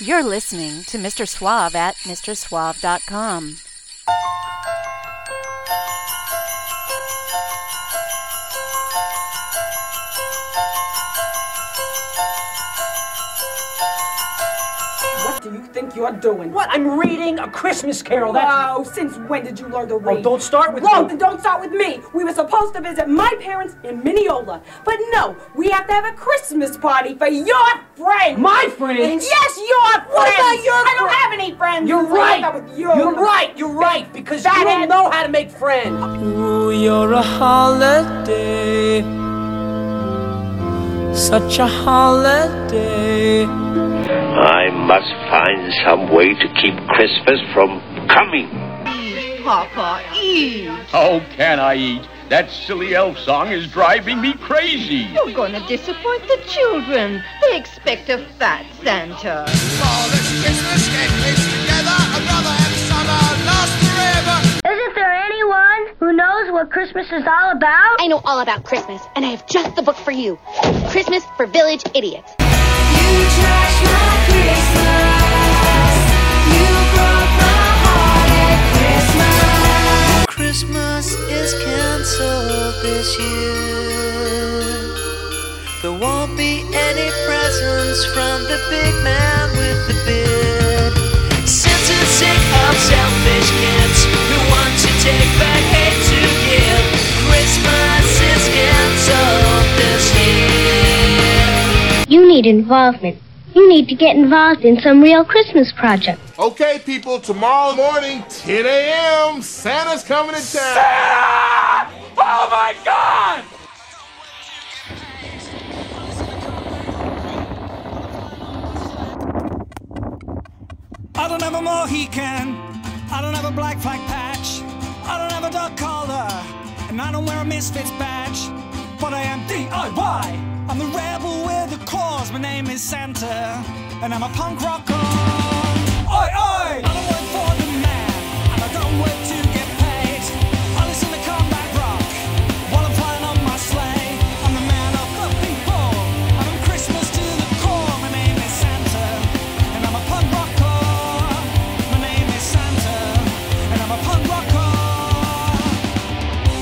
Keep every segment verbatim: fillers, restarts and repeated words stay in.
You're listening to Mister Suave at Mr Suave dot com. What do you think you're doing? What? I'm reading A Christmas Carol. That's... Oh, since when did you learn to read? Oh, don't start with Whoa, me. Then don't start with me. We were supposed to visit my parents in Mineola. But no, we have to have a Christmas party for your friends. My friends? Yes, your friends. What about your friends? I don't have any friends. You're right. With your you're right. You're right. Because that you don't know how to make friends. Ooh, you're a holiday. Such a holiday. I must find some way to keep Christmas from coming. Eat, Papa, eat. How can I eat? That silly elf song is driving me crazy. You're going to disappoint the children. They expect a fat Santa. Oh, this Christmas get mixed together. Another and summer last forever. Isn't there anyone who knows what Christmas is all about? I know all about Christmas, and I have just the book for you. Christmas for Village Idiots. You trash my Christmas. You broke my heart at Christmas. Christmas is canceled this year. There won't be any presents from the big man with the beard. Since it's sick of selfish kids who want to take but hate to give. Christmas is canceled this year. You need involvement. You need to get involved in some real Christmas project. Okay, people, tomorrow morning, ten a.m., Santa's coming to town. Santa! Oh, my God! I don't have a Mohican. I don't have a black flag patch. I don't have a duck collar. And I don't wear a Misfits badge. But I am D I Y. I'm the rebel with a cause, my name is Santa, and I'm a punk rocker. Oi, oi! I don't work for the man, and I don't work to get paid. I listen to combat rock while I'm flying on my sleigh. I'm the man of the people, and I'm Christmas to the core. My name is Santa, and I'm a punk rocker. My name is Santa, and I'm a punk rocker.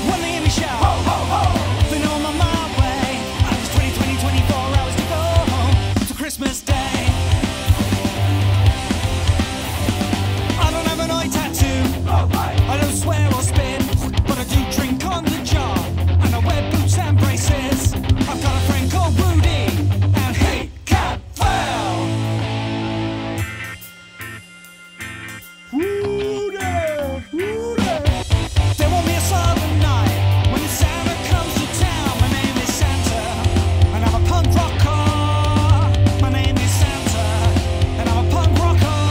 When they hear me shout, ho, ho, ho, they know I'm on my way. I was twenty, twenty, twenty-four hours to go home to Christmas Day. I don't have an eye tattoo. I don't swear or spin, but I do drink on the jar, and I wear boots and braces. I've got a friend called Rudy, and he can't fail. Rudy, Rudy. They want me a silent night when the Santa comes to town. My name is Santa, and I'm a punk rocker. My name is Santa, and I'm a punk rocker.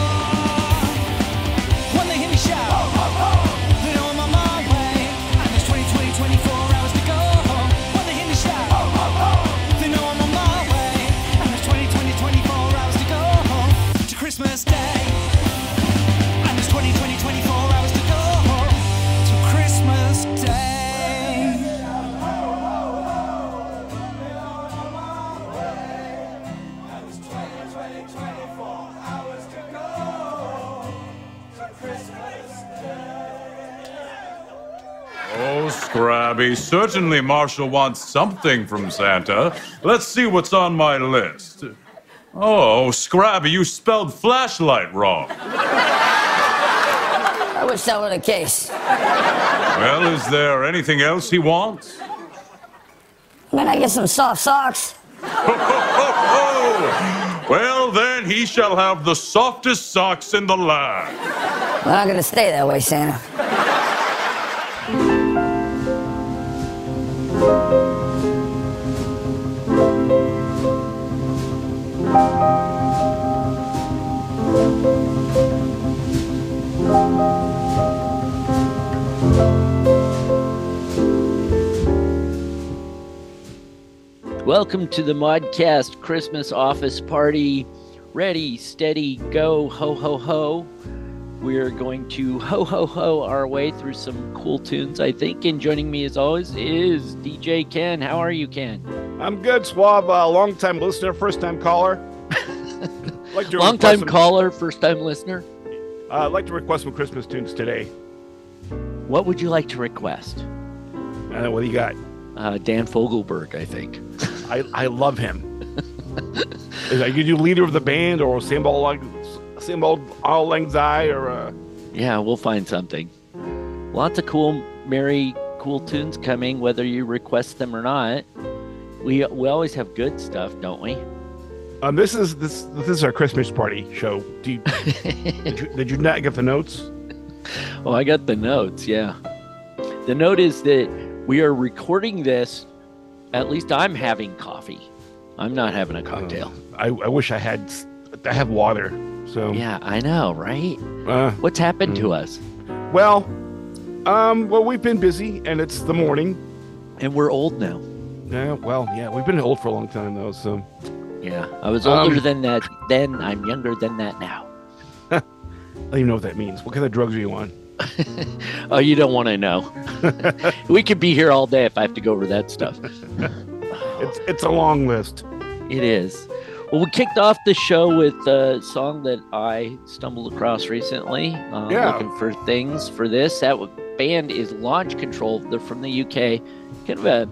When they hear me shout, they know I'm on my way. And there's twenty, twenty, twenty-four hours to go home. When they hear me shout, they know I'm on my way. And there's twenty, twenty, twenty-four hours to go home to Christmas Day. And there's twenty, twenty, twenty-four hours to go home to Christmas Day. Oh, Scrabby, certainly Marshall wants something from Santa. Let's see what's on my list. Oh, Scrabby, you spelled flashlight wrong. I wish that were the case. Well, is there anything else he wants? I'm gonna get some soft socks. Oh, well, then he shall have the softest socks in the land. We're not gonna stay that way, Santa. Welcome to the Modcast Christmas Office Party. Ready, steady, go, ho, ho, ho. We're going to ho, ho, ho our way through some cool tunes, I think. And joining me, as always, is D J Ken. How are you, Ken? I'm good, Suave. Uh, long-time listener, first-time caller. Like long time some, caller, first time listener. Uh, I'd like to request some Christmas tunes today. What would you like to request? Uh, what do you got? Uh, Dan Fogelberg, I think. I, I love him. You could do leader of the band or same old, same old All Lang Syne or. Uh... Yeah, we'll find something. Lots of cool, merry, cool tunes coming, whether you request them or not. We we always have good stuff, don't we? Um, this is this this is our Christmas party show. Do you, did, you, did you not get the notes? Oh, I got the notes. Yeah, the note is that we are recording this. At least I'm having coffee. I'm not having a cocktail. Uh, I, I wish I had. I have water. So yeah, I know, right? Uh, What's happened mm. to us? Well, um, well, we've been busy, and it's the morning, and we're old now. Yeah, well, yeah, we've been old for a long time though, so. Yeah, I was older um, than that then. I'm younger than that now. I don't even know what that means. What kind of drugs are you on? Oh, you don't want to know. We could be here all day if I have to go over that stuff. it's it's a long list. It is. Well, we kicked off the show with a song that I stumbled across recently. Uh, yeah. Looking for things for this. That band is Launch Control. They're from the U K. Kind of a,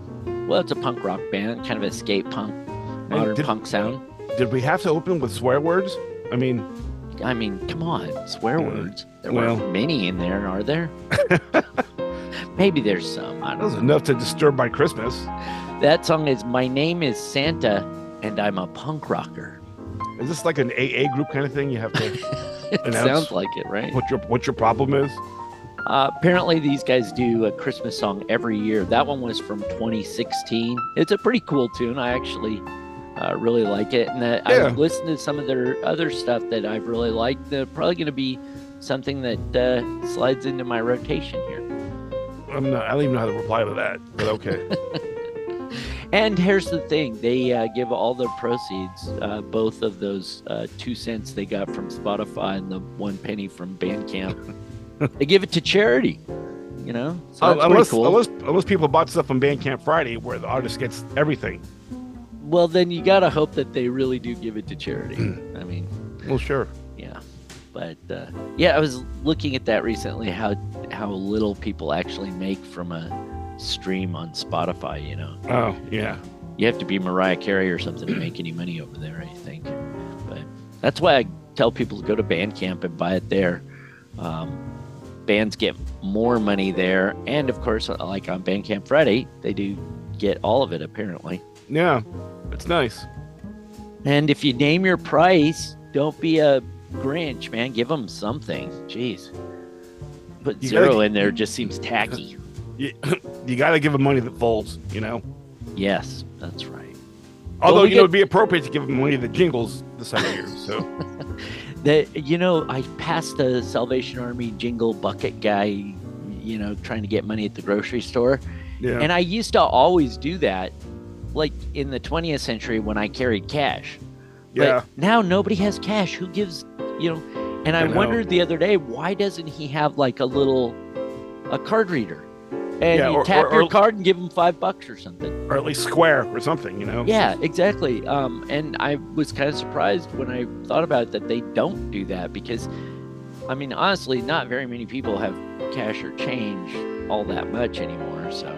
well, it's a punk rock band. Kind of a skate punk. Modern did, punk sound. Did we have to open with swear words? I mean, I mean, come on, swear words. There well, weren't many in there, are there? Maybe there's some. I don't. That's know. Enough to disturb my Christmas. That song is "My Name Is Santa and I'm a Punk Rocker." Is this like an A A group kind of thing? You have to. It announce sounds like it, right? What your what your problem is? Uh, apparently, these guys do a Christmas song every year. That one was from twenty sixteen. It's a pretty cool tune. I actually. I uh, really like it, and that yeah. I've listened to some of their other stuff that I've really liked. They're probably going to be something that uh, slides into my rotation here. I'm not, I don't even know how to reply to that, but okay. And here's the thing. They uh, give all the proceeds, uh, both of those uh, two cents they got from Spotify and the one penny from Bandcamp. They give it to charity. You know, so that's uh, unless, cool. unless, unless people bought stuff on Bandcamp Friday where the artist gets everything. Well, then you got to hope that they really do give it to charity. I mean, well, sure. Yeah. But uh, yeah, I was looking at that recently, how how little people actually make from a stream on Spotify, you know. Oh, yeah. You have to be Mariah Carey or something to make any money over there, I think. But that's why I tell people to go to Bandcamp and buy it there. Um, bands get more money there. And of course, like on Bandcamp Friday, they do get all of it, apparently. Yeah. It's nice. And if you name your price, don't be a Grinch, man. Give them something. Jeez. Put you zero gotta, in there just seems tacky. You, you got to give them money that folds, you know? Yes, that's right. Although, well, we you get, know, it would be appropriate to give them money that jingles this time of year. So. That, you know, I passed the Salvation Army jingle bucket guy, you know, trying to get money at the grocery store. Yeah. And I used to always do that. Like in the twentieth century when I carried cash. But yeah. Now nobody has cash. Who gives, you know? And I, I know. wondered the other day, why doesn't he have like a little, a card reader? And yeah, you or, tap or, your or, card and give him five bucks or something. Or at least Square or something, you know? Yeah, exactly. Um, and I was kind of surprised when I thought about it that they don't do that because, I mean, honestly, not very many people have cash or change all that much anymore, so.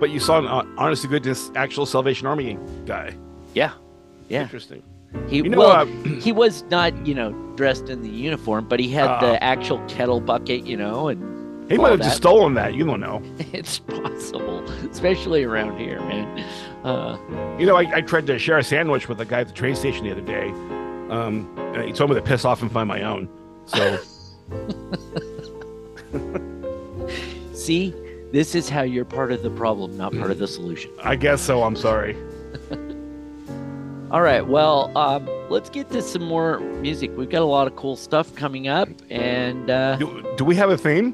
But you saw an uh, honest to goodness actual Salvation Army guy. Yeah, yeah. Interesting. He you know, well, uh, he was not you know dressed in the uniform, but he had uh, the actual kettle bucket, you know, and he might have that. just stolen that. You don't know. It's possible, especially around here, man. Uh, you know, I, I tried to share a sandwich with a guy at the train station the other day. Um, and he told me to piss off and find my own. So, see. This is how you're part of the problem, not part of the solution. I guess so. I'm sorry. All right. Well, um, let's get to some more music. We've got a lot of cool stuff coming up. And uh, do, do we have a theme?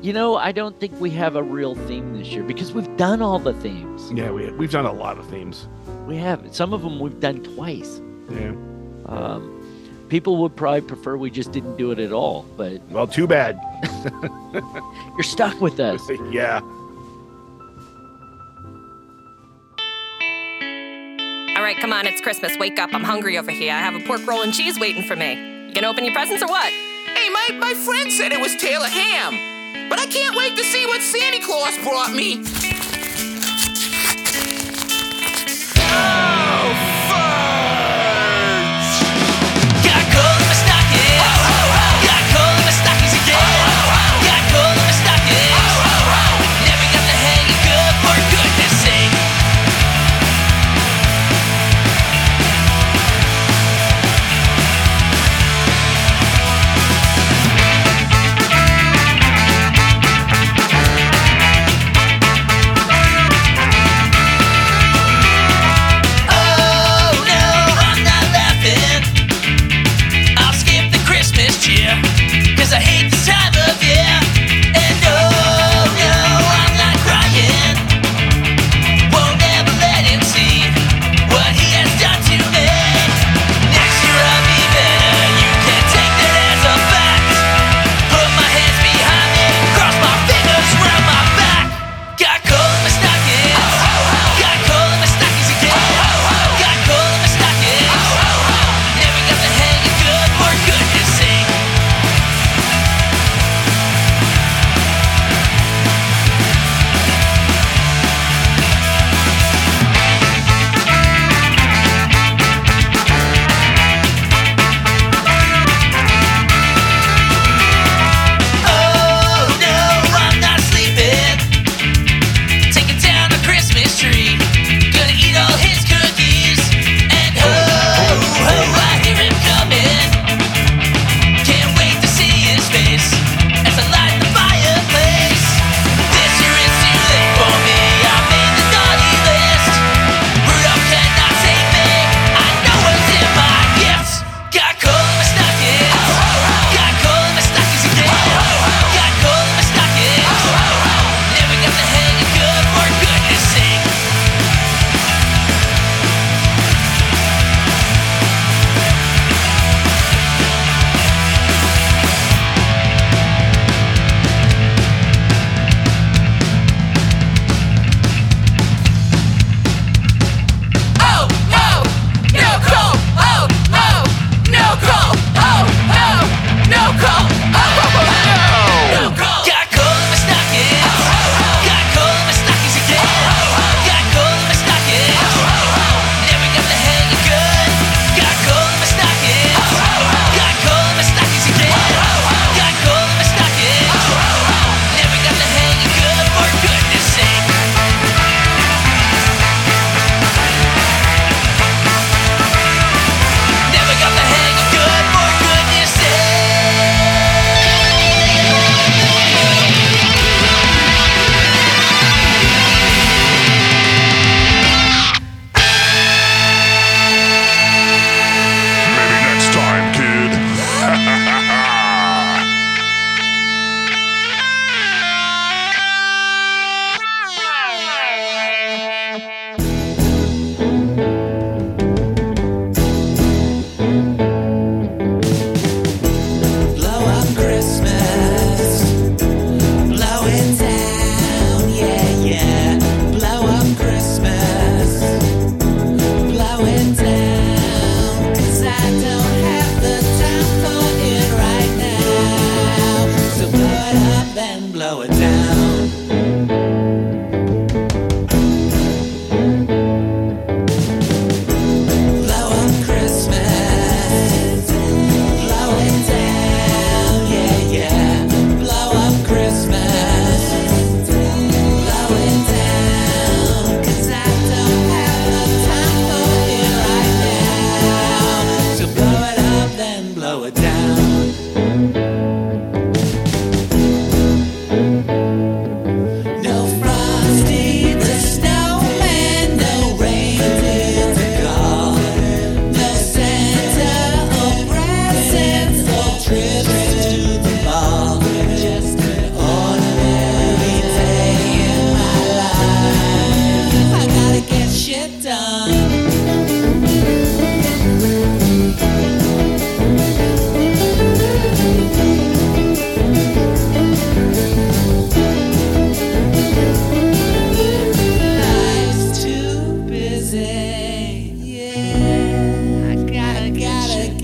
You know, I don't think we have a real theme this year because we've done all the themes. Yeah, we, we've done a lot of themes. We have. Some of them we've done twice. Yeah. Um, people would probably prefer we just didn't do it at all, but... Well, too bad. You're stuck with us. Yeah. All right, come on, it's Christmas. Wake up. I'm hungry over here. I have a pork roll and cheese waiting for me. You gonna open your presents or what? Hey, my, my friend said it was Taylor Ham, but I can't wait to see what Santa Claus brought me.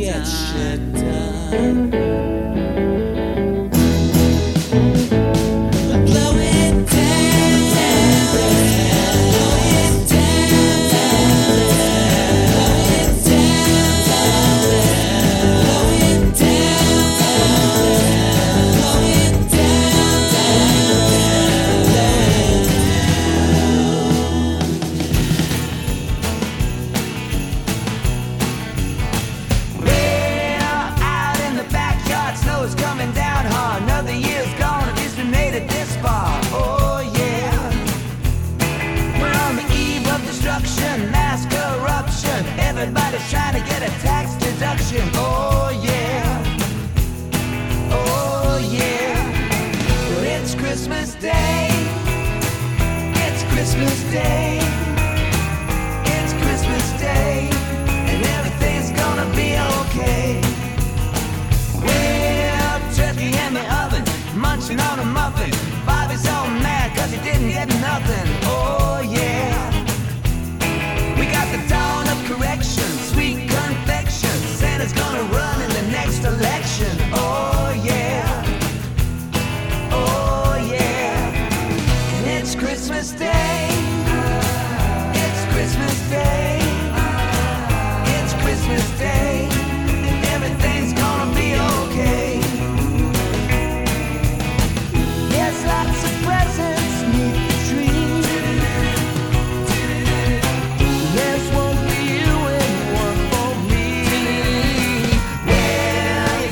get shit done. Everybody's trying to get a tax deduction. Oh yeah, oh yeah. It's Christmas Day. It's Christmas Day. It's Christmas Day, and everything's gonna be okay. Well, turkey in the oven, munching on a muffin. Bobby's all mad 'cause he didn't get nothing. Oh yeah. We got the dawn of correction, sweet confection. Santa's gonna run in the next election. Oh yeah, oh yeah. And it's Christmas Day. It's Christmas Day. It's Christmas Day, and everything's gonna be okay. Yes, lots of presents need the tree. This won't be you and one for me. Well, you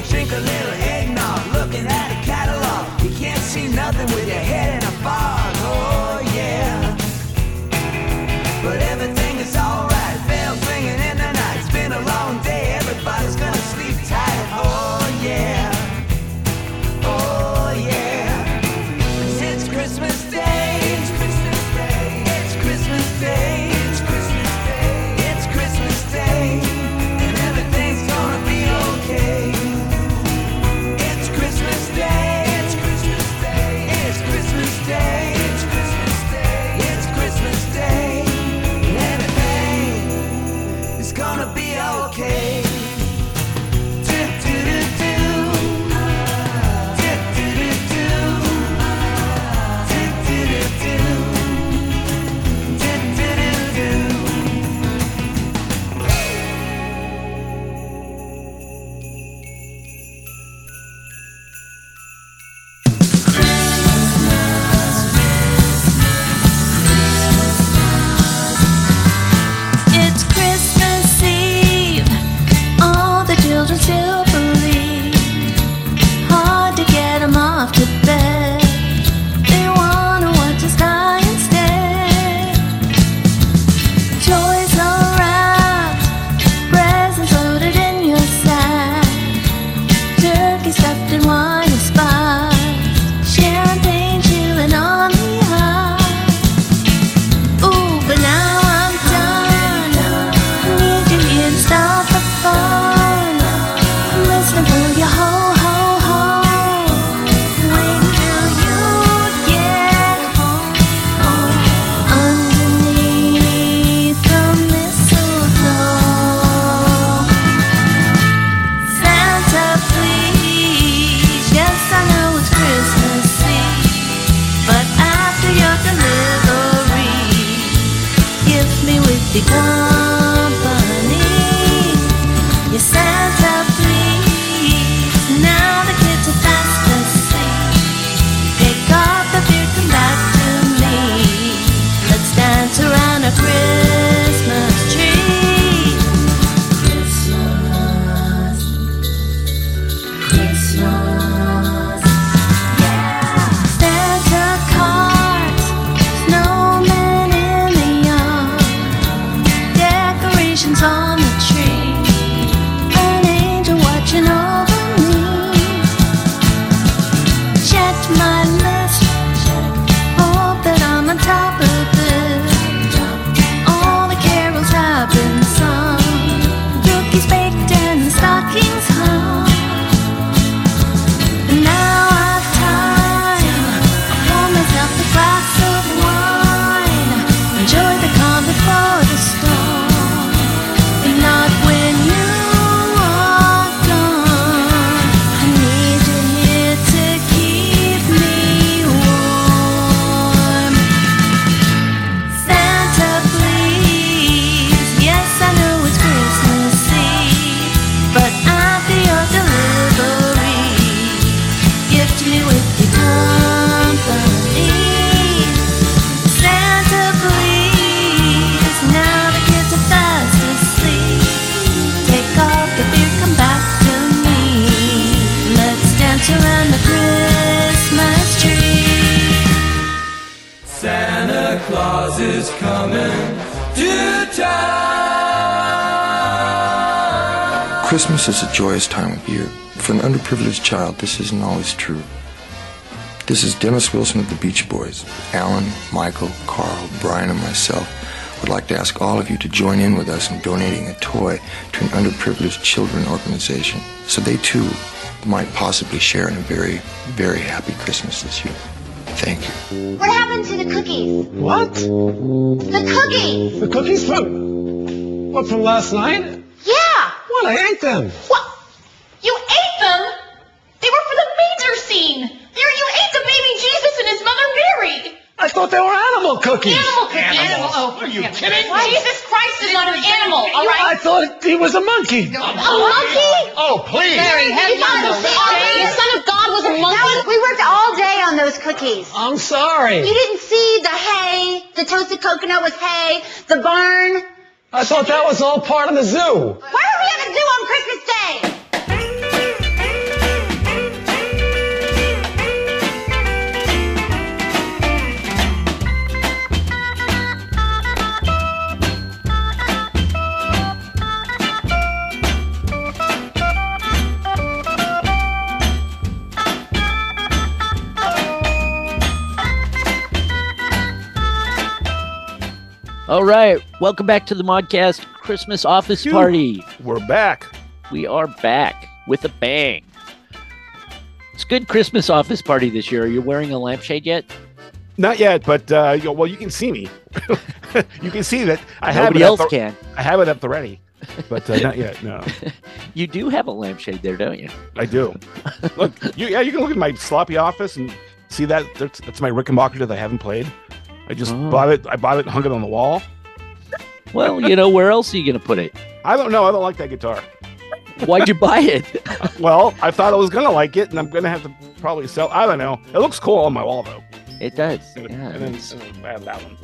is coming to town. Christmas is a joyous time of year. For an underprivileged child, this isn't always true. This is Dennis Wilson of the Beach Boys. Alan, Michael, Carl, Brian, and myself would like to ask all of you to join in with us in donating a toy to an underprivileged children organization so they too might possibly share in a very, very happy Christmas this year. Thank you. What happened to the cookies? What? The cookies! The cookies from... What, from last night? Yeah! What? I ate them! What? You ate them? They were for the manger scene! There, you ate the baby Jesus and his mother Mary! I thought they were animal cookies! Animal cookies! Animals. Oh, are you kidding? What? Jesus Christ is not an animal, alright? I thought he was a monkey! A, a monkey? Oh, please! Mary, have you got the son of God! Was a monkey. We worked all day on those cookies. I'm sorry. You didn't see the hay. The toasted coconut was hay. The barn. I thought that was all part of the zoo. Why would we have a zoo on Christmas Day? All right, welcome back to the Modcast Christmas Office Dude, Party. We're back. We are back with a bang. It's a good Christmas office party this year. Are you wearing a lampshade yet? Not yet, but uh, you know, well, you can see me. You can see that I have it up. Nobody else can. I have it up already, but uh, not yet. No. You do have a lampshade there, don't you? I do. Look, you, yeah, you can look at my sloppy office and see that that's, that's my Rickenbacker that I haven't played. I just oh. bought it. I bought it and hung it on the wall. Well, you know, where else are you going to put it? I don't know. I don't like that guitar. Why'd you buy it? Well, I thought I was going to like it, and I'm going to have to probably sell. I don't know. It looks cool on my wall, though. It does. And, yeah, and then and I have that one.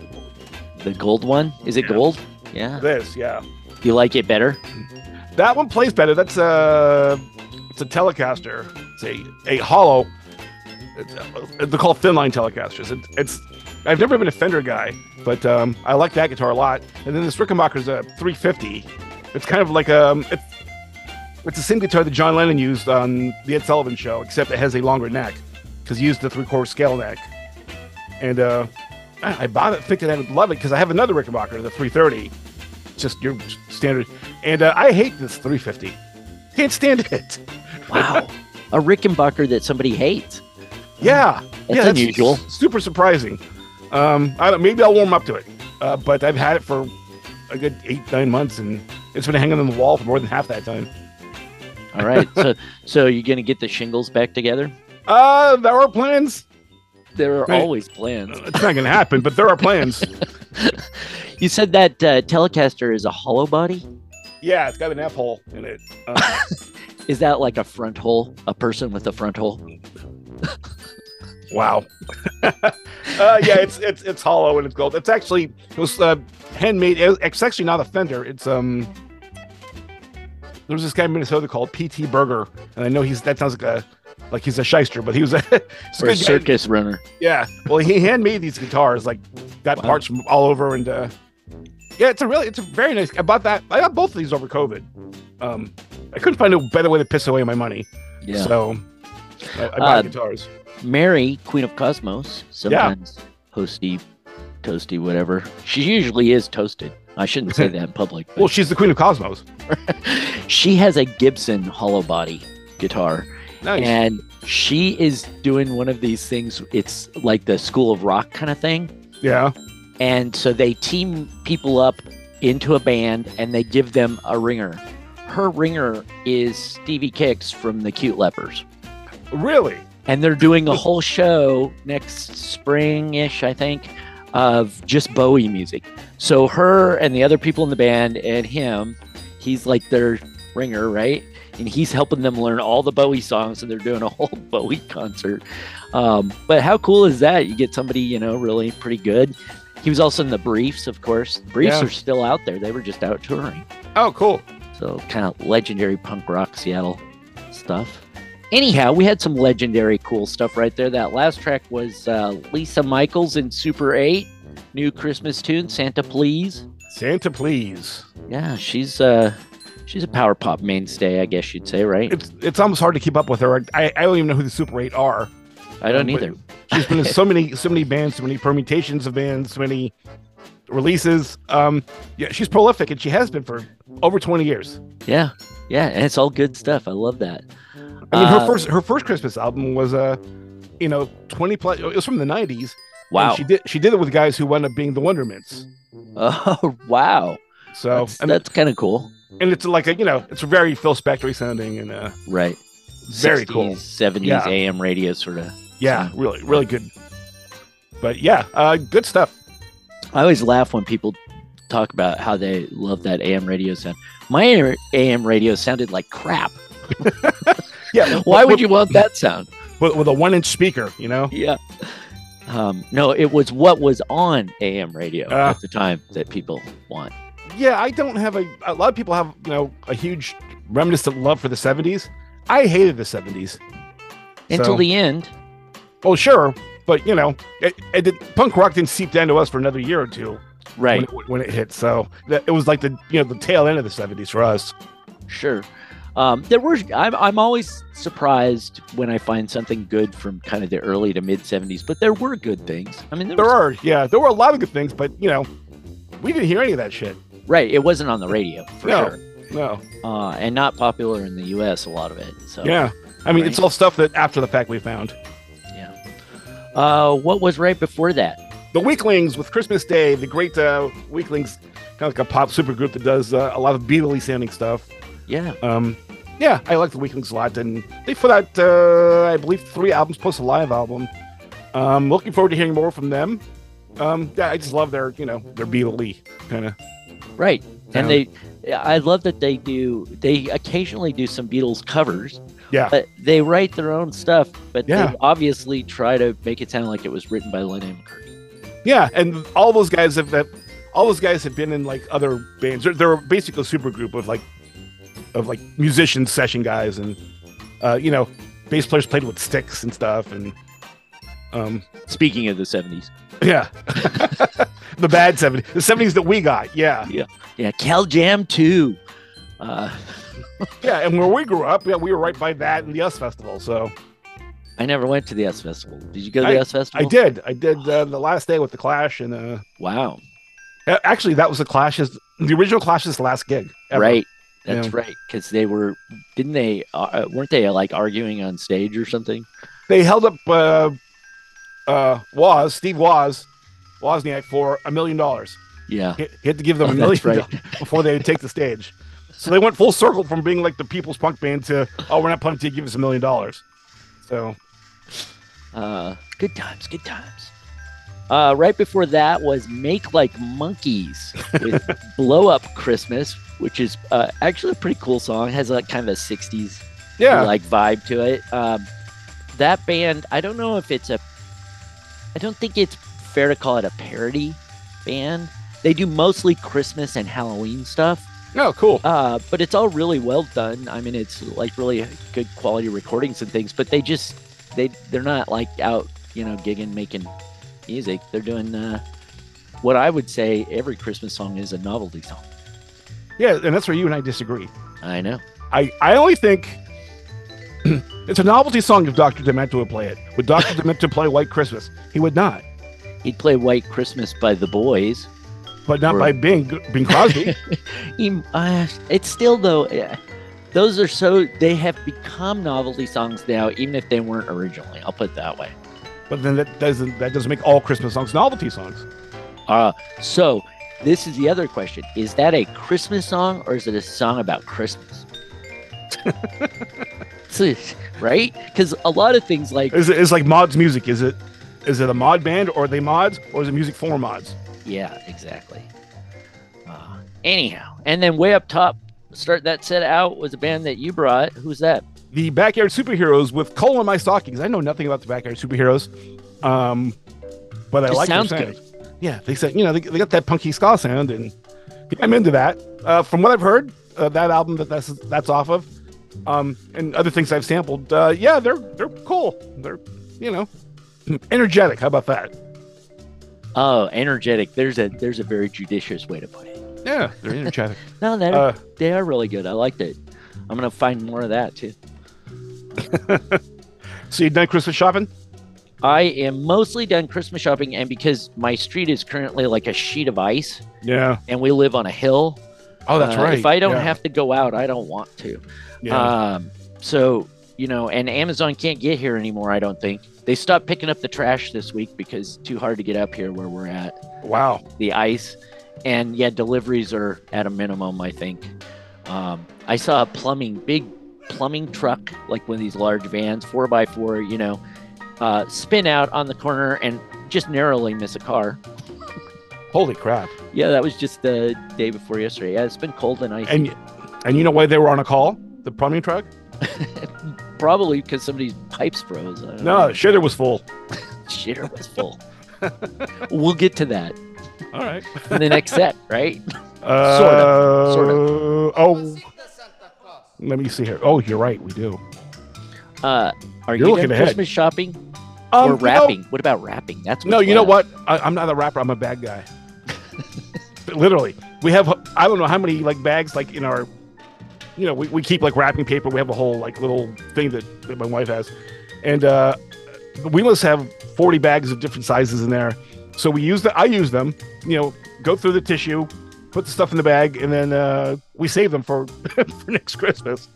The gold one? Is it yeah. gold? Yeah. This, yeah. You like it better? That one plays better. That's a, it's a Telecaster. It's a, a hollow. It's, they're called thin-line Telecasters. It, it's... I've never been a Fender guy, but um, I like that guitar a lot. And then this Rickenbacker's a three fifty. It's kind of like a... It's, it's the same guitar that John Lennon used on The Ed Sullivan Show, except it has a longer neck, because he used the three-quarter scale neck. And uh, I, I bought it, picked it, and I would love it, because I have another Rickenbacker, the three thirty. It's just your standard. And uh, I hate this three fifty. Can't stand it. Wow. A Rickenbacker that somebody hates. Yeah. That's yeah, unusual. That's super surprising. Um, I don't, maybe I'll warm up to it, uh, but I've had it for a good eight, nine months, and it's been hanging on the wall for more than half that time. All right, so so you're gonna get the shingles back together? Uh, there are plans. There are I mean, always plans. It's not gonna happen, but there are plans. You said that uh, Telecaster is a hollow body? Yeah, it's got an F hole in it. Uh, is that like a front hole? A person with a front hole? Wow. uh, yeah, it's it's it's hollow and it's gold. It's actually it was uh, handmade. It's actually not a Fender. It's um. There's this guy in Minnesota called P T Burger, and I know he's that sounds like a like he's a shyster, but he was a, or a circus guy. Runner. Yeah. Well, he handmade these guitars, like got wow. parts from all over, and uh, yeah, it's a really it's a very nice. I bought that. I got both of these over COVID. Um, I couldn't find a better way to piss away my money. Yeah. So I, I bought uh, guitars. Mary, Queen of Cosmos, sometimes yeah. hosty, toasty, whatever. She usually is toasted. I shouldn't say that in public. Well, she's the Queen of Cosmos. She has a Gibson hollow body guitar. Nice. And she is doing one of these things. It's like the School of Rock kind of thing. Yeah. And so they team people up into a band and they give them a ringer. Her ringer is Stevie Kicks from the Cute Lepers. Really? And they're doing a whole show next spring-ish, I think, of just Bowie music. So her and the other people in the band and him, he's like their ringer, right? And he's helping them learn all the Bowie songs, and they're doing a whole Bowie concert. Um, but how cool is that? You get somebody, you know, really pretty good. He was also in the Briefs, of course. The Briefs yeah. are still out there. They were just out touring. Oh, cool. So kind of legendary punk rock Seattle stuff. Anyhow, we had some legendary cool stuff right there. That last track was uh, Lisa Michaels in Super eight, new Christmas tune, Santa Please. Santa Please. Yeah, she's uh, she's a power pop mainstay, I guess you'd say, right? It's it's almost hard to keep up with her. I, I don't even know who the Super eight are. I don't um, either. She's been in so many so many bands, so many permutations of bands, so many releases. Um, yeah, she's prolific, and she has been for over twenty years. Yeah, yeah, and it's all good stuff. I love that. I mean, her uh, first her first Christmas album was a, uh, you know, twenty plus. It was from the nineties. Wow. And she did she did it with guys who wound up being the Wondermints. Oh wow! So that's, I mean, that's kind of cool. And it's like a, you know, it's very Phil Spector sounding and uh, right, very sixties, cool seventies yeah. A M radio sort of. Yeah, sound. really, really good. But yeah, uh, good stuff. I always laugh when people talk about how they love that A M radio sound. My A M radio sounded like crap. Yeah, why with, would you want that sound? With, with a one-inch speaker, you know? Yeah. Um, no, it was what was on A M radio uh, at the time that people want. Yeah, I don't have a... A lot of people have, you know, a huge reminiscent love for the seventies. I hated the seventies. Until so. the end. Oh, sure. But, you know, it, it did, punk rock didn't seep down to us for another year or two. Right. When it, when it hit. So that, it was like the, you know, the tail end of the seventies for us. Sure. Um, there were. I'm, I'm always surprised when I find something good from kind of the early to mid seventies. But there were good things. I mean, there, there was, are. Yeah, there were a lot of good things. But you know, we didn't hear any of that shit. Right. It wasn't on the radio. For no. Sure. No. Uh, and not popular in the U S A lot of it. So yeah. I mean, right? It's all stuff that after the fact we found. Yeah. Uh, what was right before that? The Weeklings with Christmas Day. The great uh, Weeklings, kind of like a pop supergroup that does uh, a lot of Beatlesy sounding stuff. Yeah. Um. Yeah, I like the Weeklings a lot, and they put out, uh, I believe, three albums plus a live album. Um, looking forward to hearing more from them. Um, yeah, I just love their, you know, their Beatle-y kind of. Right, and they, I love that they do. They occasionally do some Beatles covers. Yeah, but they write their own stuff, but yeah. they obviously try to make it sound like it was written by Lennon and McCartney. Yeah, and all those guys have, have all those guys have been in like other bands. They're, they're basically a super group of like. Of like musicians, session guys, and uh, you know, bass players played with sticks and stuff. And um, speaking of the seventies, yeah, the bad seventies, the seventies that we got, yeah, yeah, yeah. Cal Jam two, uh, yeah. And where we grew up, yeah, we were right by that and the U S Festival. So I never went to the U S Festival. Did you go to the I, U S Festival? I did. I did uh, the last day with the Clash, and uh, wow, actually, that was the Clash's, the original Clash's last gig, ever. Right. That's yeah. right, because they were, didn't they, uh, weren't they like arguing on stage or something? They held up uh, uh, Woz, Steve Woz, Wozniak for a million dollars. Yeah. He, he had to give them oh, a million right. before they would take the stage. So they went full circle from being like the people's punk band to, oh, we're not punk to give us a million dollars. So. Uh, good times, good times. Uh, right before that was Make Like Monkeys with Blow Up Christmas, which is uh, actually a pretty cool song. It has like kind of a sixties yeah. like vibe to it. Um, that band, I don't know if it's a, I don't think it's fair to call it a parody band. They do mostly Christmas and Halloween stuff. Oh, cool. Uh, but it's all really well done. I mean, it's like really good quality recordings and things, but they just, they, they're not like out, you know, gigging, making music. They're doing uh, what I would say every Christmas song is a novelty song. Yeah, and that's where you and I disagree. I know. I, I only think it's a novelty song if Doctor Demento would play it. Would Doctor Demento play White Christmas? He would not. He'd play White Christmas by the Boys. But not or... by Bing, Bing Crosby. he, uh, it's still, though, uh, those are so, they have become novelty songs now, even if they weren't originally. I'll put it that way. But then that doesn't that doesn't make all Christmas songs novelty songs. Uh, so this is the other question. Is that a Christmas song or is it a song about Christmas? Right? Because a lot of things like... Is it, it's like mods music. Is it is it a mod band or are they mods or is it music for mods? Yeah, exactly. Uh, anyhow, and then way up top, start that set out was a band that you brought. Who's that? The Backyard Superheroes with Coal in My Stockings. I know nothing about the Backyard Superheroes, um, but I it like sounds their sound. Good. Yeah, they said, you know, they, they got that punky ska sound, and yeah, I'm into that. Uh, from what I've heard, uh, that album that that's that's off of, um, and other things I've sampled, uh, yeah, they're they're cool. They're, you know, energetic. How about that? Oh, energetic. There's a there's a very judicious way to put it. Yeah, they're energetic. No, they're, uh, they are really good. I liked it. I'm going to find more of that, too. So you're done Christmas shopping? I am mostly done Christmas shopping, and because my street is currently like a sheet of ice. Yeah. And we live on a hill. Oh, that's uh, right. If I don't yeah. have to go out, I don't want to. Yeah. Um, so, you know, and Amazon can't get here anymore, I don't think. They stopped picking up the trash this week because it's too hard to get up here where we're at. Wow. The ice. And yeah, deliveries are at a minimum, I think. Um, I saw a plumbing, big plumbing truck, like one of these large vans, four by four, you know, uh, spin out on the corner and just narrowly miss a car. Holy crap. Yeah, that was just the day before yesterday. Yeah, it's been cold and icy. And, and you know why they were on a call? The plumbing truck? Probably because somebody's pipes froze. No, know. shitter was full. Shitter was full. We'll get to that. All right. In the next set, right? Uh, sort of. Sort of. Oh, let me see here. Oh, you're right. We do. Uh, are you're you doing Christmas ahead. shopping um, or rapping? Know, what about rapping? That's no. You left. know what? I, I'm not a rapper. I'm a bag guy. Literally, we have I don't know how many like bags like in our. You know, we, we keep like wrapping paper. We have a whole like little thing that, that my wife has, and uh, we must have forty bags of different sizes in there. So we use the I use them, you know, go through the tissue, put the stuff in the bag, and then uh, we save them for, for next Christmas.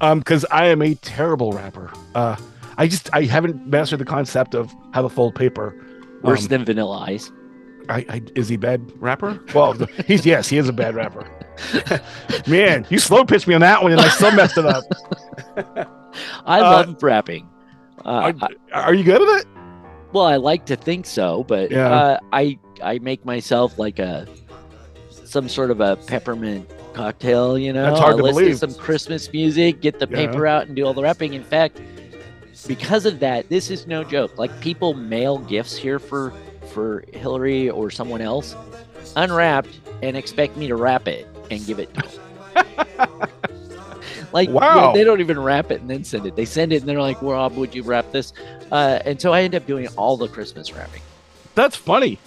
Um, because I am a terrible rapper. Uh, I just I haven't mastered the concept of how to fold paper. Worse um, than Vanilla Ice. I, I is he bad rapper? Well, he's yes, he is a bad rapper. Man, you slow pitched me on that one, and I still messed it up. I love uh, rapping. Uh, are, are you good at it? Well, I like to think so, but yeah. uh, I I make myself like a some sort of a peppermint cocktail, you know. That's hard I to listen believe. To some Christmas music, get the yeah. paper out, and do all the wrapping. In fact, because of that, this is no joke. Like people mail gifts here for for Hillary or someone else, unwrapped, and expect me to wrap it and give it to them. Like, wow. You know, they don't even wrap it and then send it. They send it and they're like, Rob, would you wrap this? Uh, and so I end up doing all the Christmas wrapping. That's funny.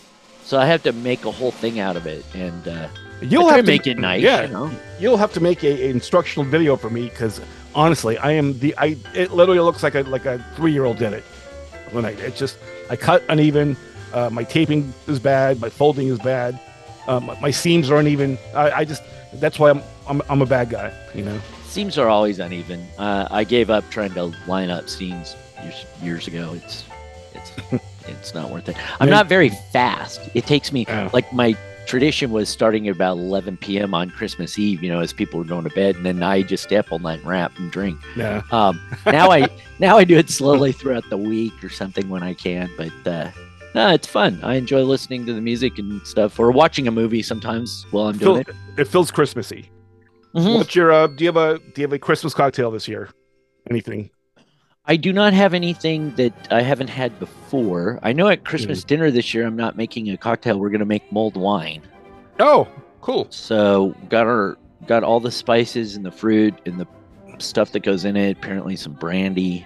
So I have to make a whole thing out of it. And uh, you'll have to make it nice. Yeah, you know? You'll have to make an instructional video for me because honestly, I am the I. It literally looks like a like a three year old did it. When I it just I cut uneven. Uh, my taping is bad. My folding is bad. Um, my, my seams are uneven. I, I just that's why I'm, I'm I'm a bad guy. You know, seams are always uneven. Uh, I gave up trying to line up seams. Years, years ago, it's it's it's not worth it. I'm not very fast. It takes me oh. like my tradition was starting at about eleven p.m. on Christmas Eve. You know, as people were going to bed, and then I just stay up all night and rap and drink. Yeah. Um, now I now I do it slowly throughout the week or something when I can. But uh, no, it's fun. I enjoy listening to the music and stuff, or watching a movie sometimes while I'm doing Feel, it. It feels Christmassy. Mm-hmm. What's your? Uh, do you have a do you have a Christmas cocktail this year? Anything? I do not have anything that I haven't had before. I know at Christmas mm. dinner this year, I'm not making a cocktail. We're going to make mulled wine. Oh, cool. So got our got all the spices and the fruit and the stuff that goes in it. Apparently some brandy.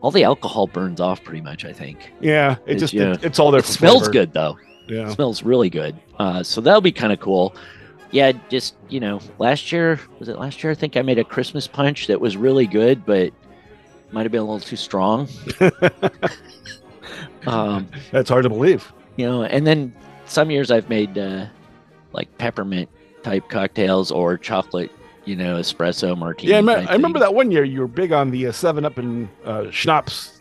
All the alcohol burns off pretty much, I think. Yeah, it just it, it's all there. It for smells flavor. good, though. Yeah, it smells really good. Uh, so that'll be kind of cool. Yeah, just, you know, last year, was it last year? I think I made a Christmas punch that was really good, but might have been a little too strong. um, That's hard to believe. You know, and then some years I've made uh, like peppermint type cocktails or chocolate, you know, espresso martini. Yeah, I, me- I remember that one year you were big on the uh, seven up and uh, schnapps.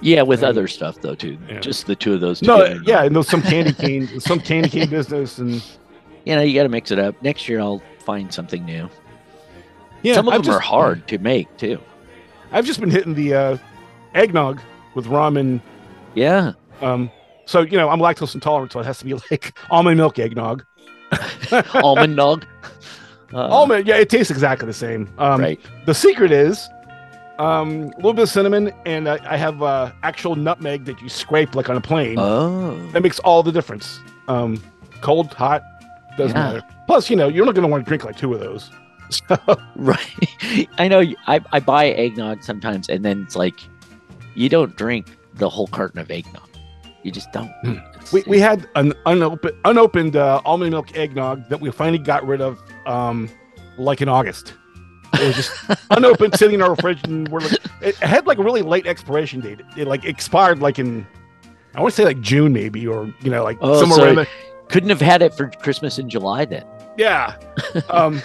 Yeah, with and, other stuff though too. Yeah. Just the two of those. No, together. Yeah, and those some candy cane, some candy cane business, and you know you got to mix it up. Next year I'll find something new. Yeah, some of I've them just, are hard yeah. to make too. I've just been hitting the uh, eggnog with ramen. Yeah. Um, so, you know, I'm lactose intolerant, so it has to be like almond milk eggnog. Almond nog? Uh, almond, yeah, it tastes exactly the same. Um, right. The secret is um, a little bit of cinnamon, and I, I have uh, actual nutmeg that you scrape like on a plane. Oh. That makes all the difference. Um, cold, hot, doesn't yeah. matter. Plus, you know, you're not going to want to drink like two of those. So. Right, I know. I I buy eggnog sometimes, and then it's like, you don't drink the whole carton of eggnog. You just don't. It's, we it's... we had an unopened unopened uh, almond milk eggnog that we finally got rid of, um, like in August. It was just unopened, sitting in our fridge, and we're like, it had like a really late expiration date. It, it like expired like in, I want to say like June maybe, or you know like oh, somewhere so around there. Couldn't have had it for Christmas in July then. Yeah, um,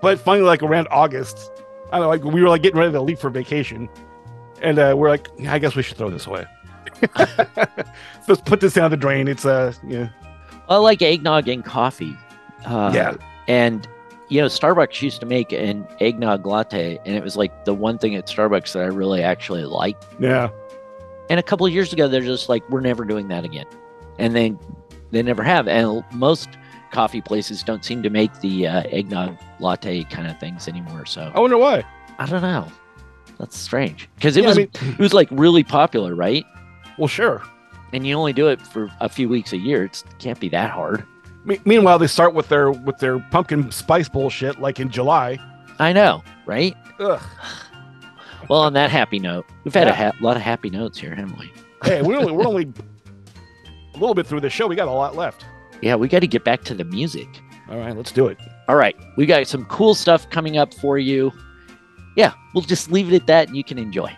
but finally like around August, I don't know, like we were like getting ready to leave for vacation, and uh, we're like, yeah, I guess we should throw this away. Let's put this down the drain. It's uh, yeah. I like eggnog and coffee. Uh, yeah, and you know, Starbucks used to make an eggnog latte, and it was like the one thing at Starbucks that I really actually liked. Yeah. And a couple of years ago, they're just like, we're never doing that again, and they they never have. And most coffee places don't seem to make the uh, eggnog latte kind of things anymore. So I wonder why. I don't know. That's strange because it yeah, was I mean... it was like really popular, right? Well, sure. And you only do it for a few weeks a year. It can't be that hard. Me- meanwhile, they start with their with their pumpkin spice bullshit like in July. I know, right? Ugh. Well, on that happy note, we've had yeah. a ha- lot of happy notes here, haven't we? Hey, we're only, we're only a little bit through the show. We got a lot left. Yeah, we got to get back to the music. All right, let's do it. All right, we got some cool stuff coming up for you. Yeah, we'll just leave it at that, and you can enjoy.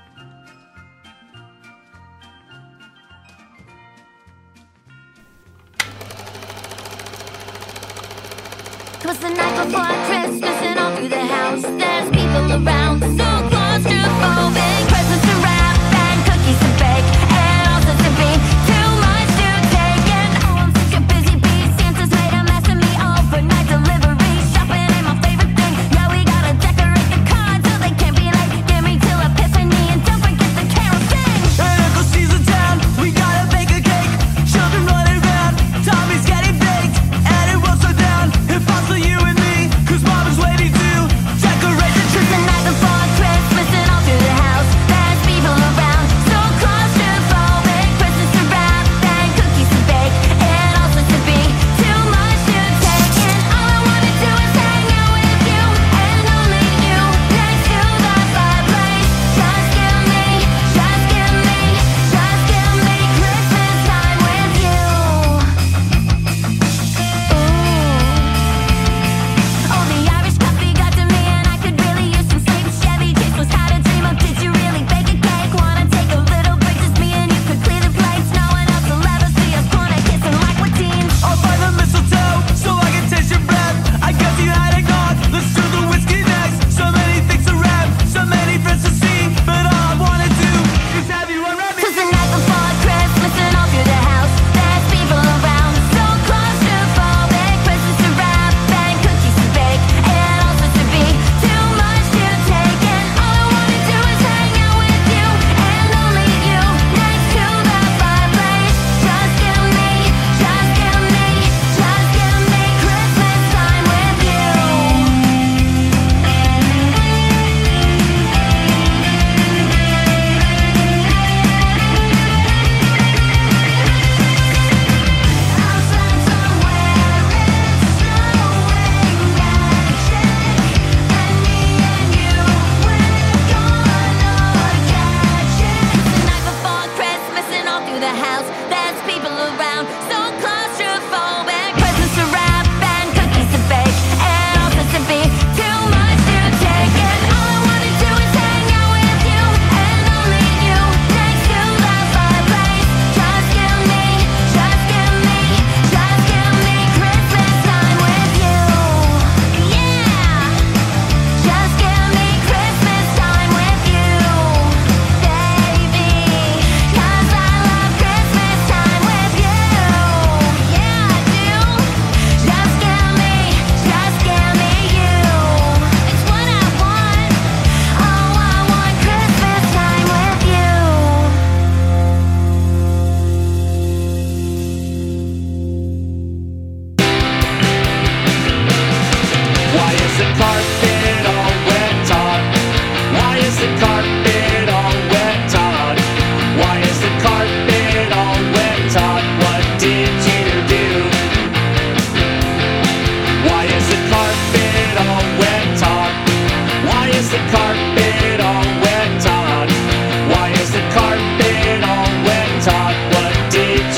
Cause the night before Christmas and all through the house, there's people around, so claustrophobic. Presents to wrap and cookies to bake, and all sorts of beans, too much to take. And oh, I'm such a busy bee. Santa's made a mess of me, overnight delivery, shopping ain't my favorite thing. Yeah, we gotta decorate the car until they can't be late. Give me till Epiphany and don't forget the carol sing. And Uncle Steve's in town, we gotta bake a cake. Children running round, Tommy's getting baked, and it rolls so down. If I you and me, cause mom is waiting to decorate the tree. The night before Christmas and all through the house, there's people around, so claustrophobic. Presents to wrap and cookies to bake, and all sorts to be, too much to take. And all I wanna do is hang out with you, and only you, next to the fireplace. Just give me, just give me, just give me Christmas time with you. Ooh. Oh, the Irish coffee got to me, and I could really use some sleep. Chevy Chase was how to dream up. Did you really bake a cake? Wanna take a little break? Just me and you could clear the plates. No one else will ever see us corner kissing like we're teens. I'll buy the mistletoe so I can taste your breath. I guess you had it gone. Let's do the whiskey next. So many things to wrap, so many friends to see, but all I wanna do is have you around me. Cause the night before Christmas and all through the house, there's people around, so claustrophobic. Presents to wrap and cookies to bake, and all sorts to be, too much to take. And all I wanna do is hang out with you, and only you, next to the fireplace. Just give me, just give me, just give me Christmas time with you. Just give me Christmas time with you, baby. 'Cause I love Christmas time with you. Yeah, I do. Just give me, just give me you. It's what I want. Oh, I want Christmas time with you. Why is the carpet all wet on? Why is the carpet all wet on? Why is the carpet all wet on? What did you do? Why is the carpet all wet on? Why is the carpet all wet on? Why is the carpet all wet on? What did you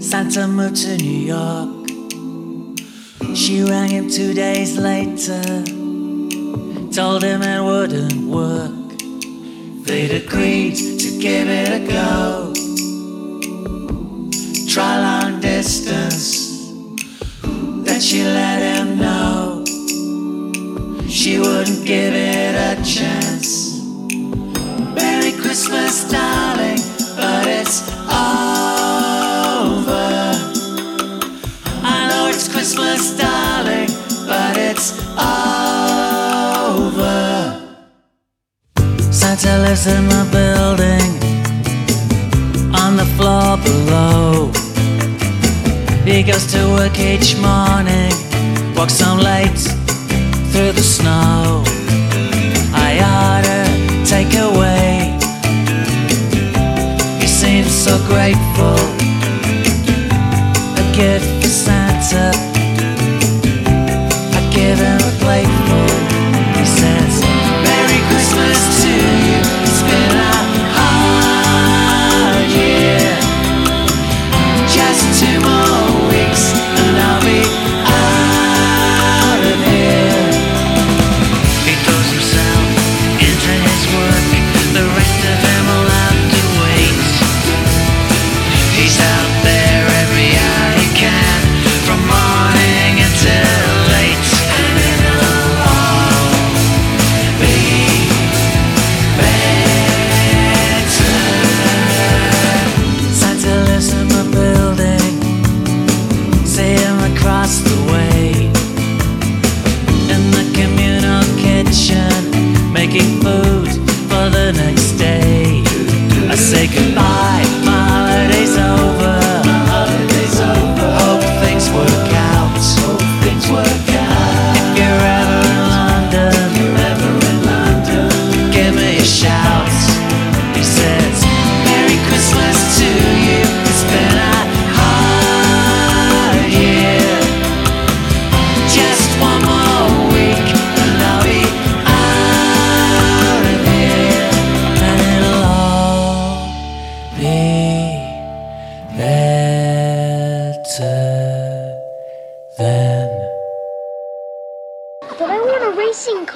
Santa moved to New York. She rang him two days later, told him it wouldn't work. They'd agreed to give it a go, try long distance. Then she let him know she wouldn't give it a chance. Merry Christmas, darling, but it's over. I know it's Christmas, darling, but it's over. Santa lives in my building, on the floor below. He goes to work each morning, walks home late through the snow. I order takeaway. So grateful, a gift for Santa. I give him a plateful. He says, Merry Christmas to you. It's been a hard year. Just two more weeks and I'll be out of here. He throws himself into his work. The rest of him will have to wait. He's out there every hour he can, from morning until late. And it'll all be better. Santa lives in my building, see him across the way, in the communal kitchen, making food for the next day. I say goodbye, my holiday's over.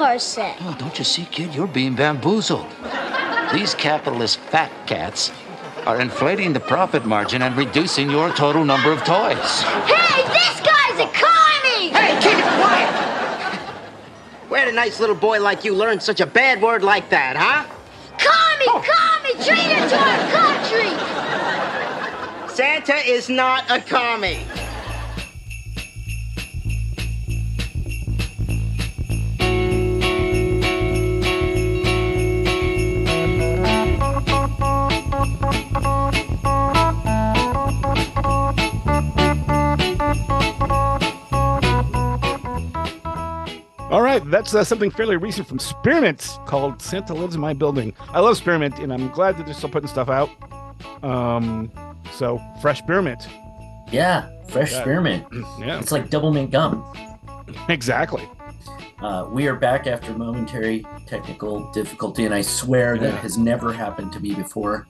person. Oh, don't you see, kid? You're being bamboozled. These capitalist fat cats are inflating the profit margin and reducing your total number of toys. Hey, this guy's a commie! Hey, keep it quiet! Where'd a nice little boy like you learn such a bad word like that, huh? Commie, oh. commie, traitor to our country! Santa is not a commie. All right, that's uh, something fairly recent from Spearmint called Santa Lives in My Building. I love Spearmint, and I'm glad that they're still putting stuff out. Um, so, fresh Spearmint. Yeah, fresh yeah. Spearmint. Yeah. It's like double mint gum. Exactly. Uh, we are back after momentary technical difficulty, and I swear yeah. that has never happened to me before.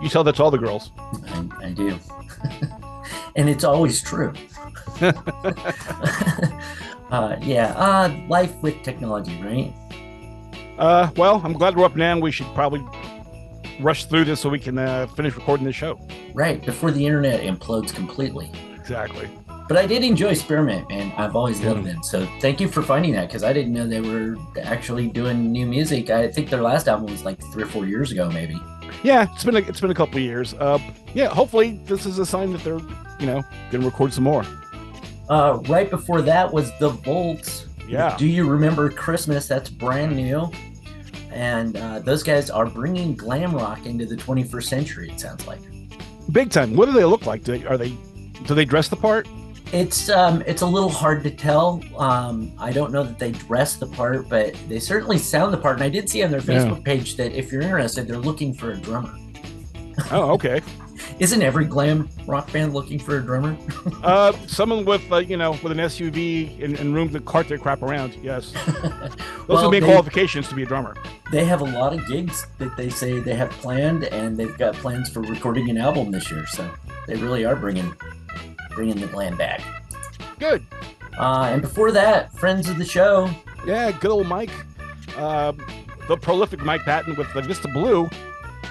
You tell that to all the girls. I, I do. And it's always true. Uh, yeah, uh, life with technology, right? Uh, well, I'm glad we're up now. We should probably rush through this so we can uh, finish recording this show. Right, before the internet implodes completely. Exactly. But I did enjoy Spearmint, and I've always yeah. loved them. So thank you for finding that, because I didn't know they were actually doing new music. I think their last album was like three or four years ago, maybe. Yeah, it's been a, it's been a couple of years. Uh, yeah, hopefully this is a sign that they're, you know, going to record some more. Uh, right before that was The Volts. Yeah. Do You Remember Christmas? That's brand new. And uh, those guys are bringing glam rock into the twenty-first century, it sounds like. Big time. What do they look like? Do they, are they, do they dress the part? It's um, it's a little hard to tell. Um, I don't know that they dress the part, but they certainly sound the part. And I did see on their Facebook yeah. page that if you're interested, they're looking for a drummer. Oh, okay. Isn't every glam rock band looking for a drummer? uh, someone with, uh, you know, with an S U V and, and room to cart their crap around, yes. Those well, would be qualifications to be a drummer. They have a lot of gigs that they say they have planned, and they've got plans for recording an album this year. So they really are bringing, bringing the glam back. Good. Uh, and before that, friends of the show. Yeah, good old Mike. Uh, the prolific Mike Patton with the Vista Blue.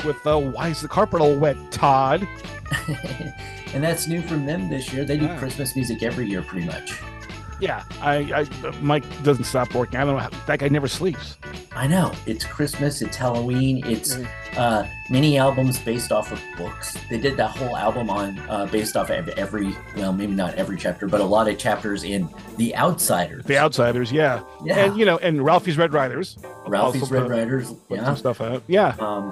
With uh, Why Is the Carpet All Wet, Todd? And that's new from them this year. They do yeah. Christmas music every year, pretty much. Yeah, I, I Mike doesn't stop working. I don't know how, that guy never sleeps. I know. It's Christmas. It's Halloween. It's uh, mini albums based off of books. They did that whole album on uh, based off of every, well, maybe not every chapter, but a lot of chapters in The Outsiders. The Outsiders, yeah. yeah. And, you know, and Ralphie's Red Riders. Ralphie's Red Riders, yeah. Some stuff out. Yeah. Um,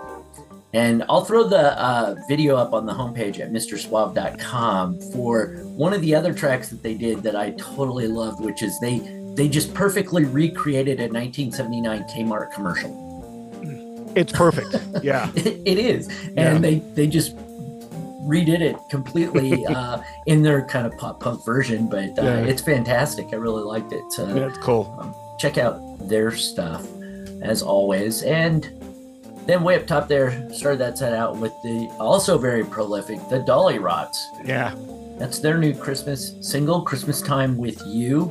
And I'll throw the uh, video up on the homepage at Mister Suave dot com for one of the other tracks that they did that I totally loved, which is they they just perfectly recreated a nineteen seventy-nine Kmart commercial. It's perfect. Yeah. it, it is. And yeah. they, they just redid it completely uh, in their kind of pop punk version, but uh, yeah. it's fantastic. I really liked it. So, yeah, it's cool. Um, check out their stuff, as always. And then way up top there, started that set out with the also very prolific, the Dolly Rots. Yeah. That's their new Christmas single, Christmas Time With You.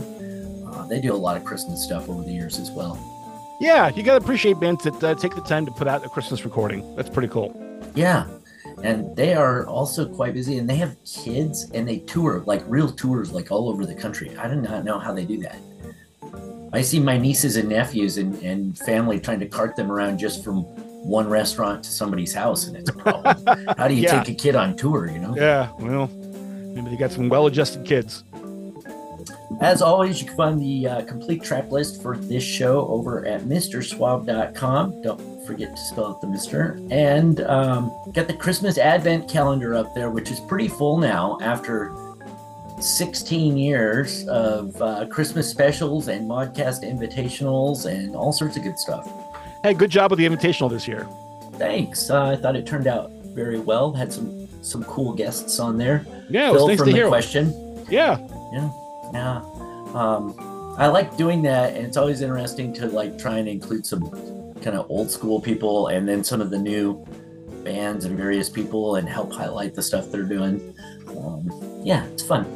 Uh, they do a lot of Christmas stuff over the years as well. Yeah, you got to appreciate bands that uh, take the time to put out a Christmas recording. That's pretty cool. Yeah. And they are also quite busy, and they have kids, and they tour, like real tours, like all over the country. I do not know how they do that. I see my nieces and nephews and, and family trying to cart them around just from one restaurant to somebody's house, and it's a problem. How do you yeah. take a kid on tour, you know? Yeah, well, maybe they got some well-adjusted kids. As always, you can find the uh, complete track list for this show over at Mister Suave dot com. Don't forget to spell out the Mister. And um, got the Christmas Advent calendar up there, which is pretty full now after sixteen years of uh, Christmas specials and modcast invitationals and all sorts of good stuff. Hey, good job with the Invitational this year. Thanks. Uh, I thought it turned out very well. Had some some cool guests on there. Yeah, it was nice to hear. Phil from The Question. Yeah. Yeah. Yeah. Um, I like doing that, and it's always interesting to like try and include some kind of old school people and then some of the new bands and various people and help highlight the stuff they're doing. Um, yeah, it's fun.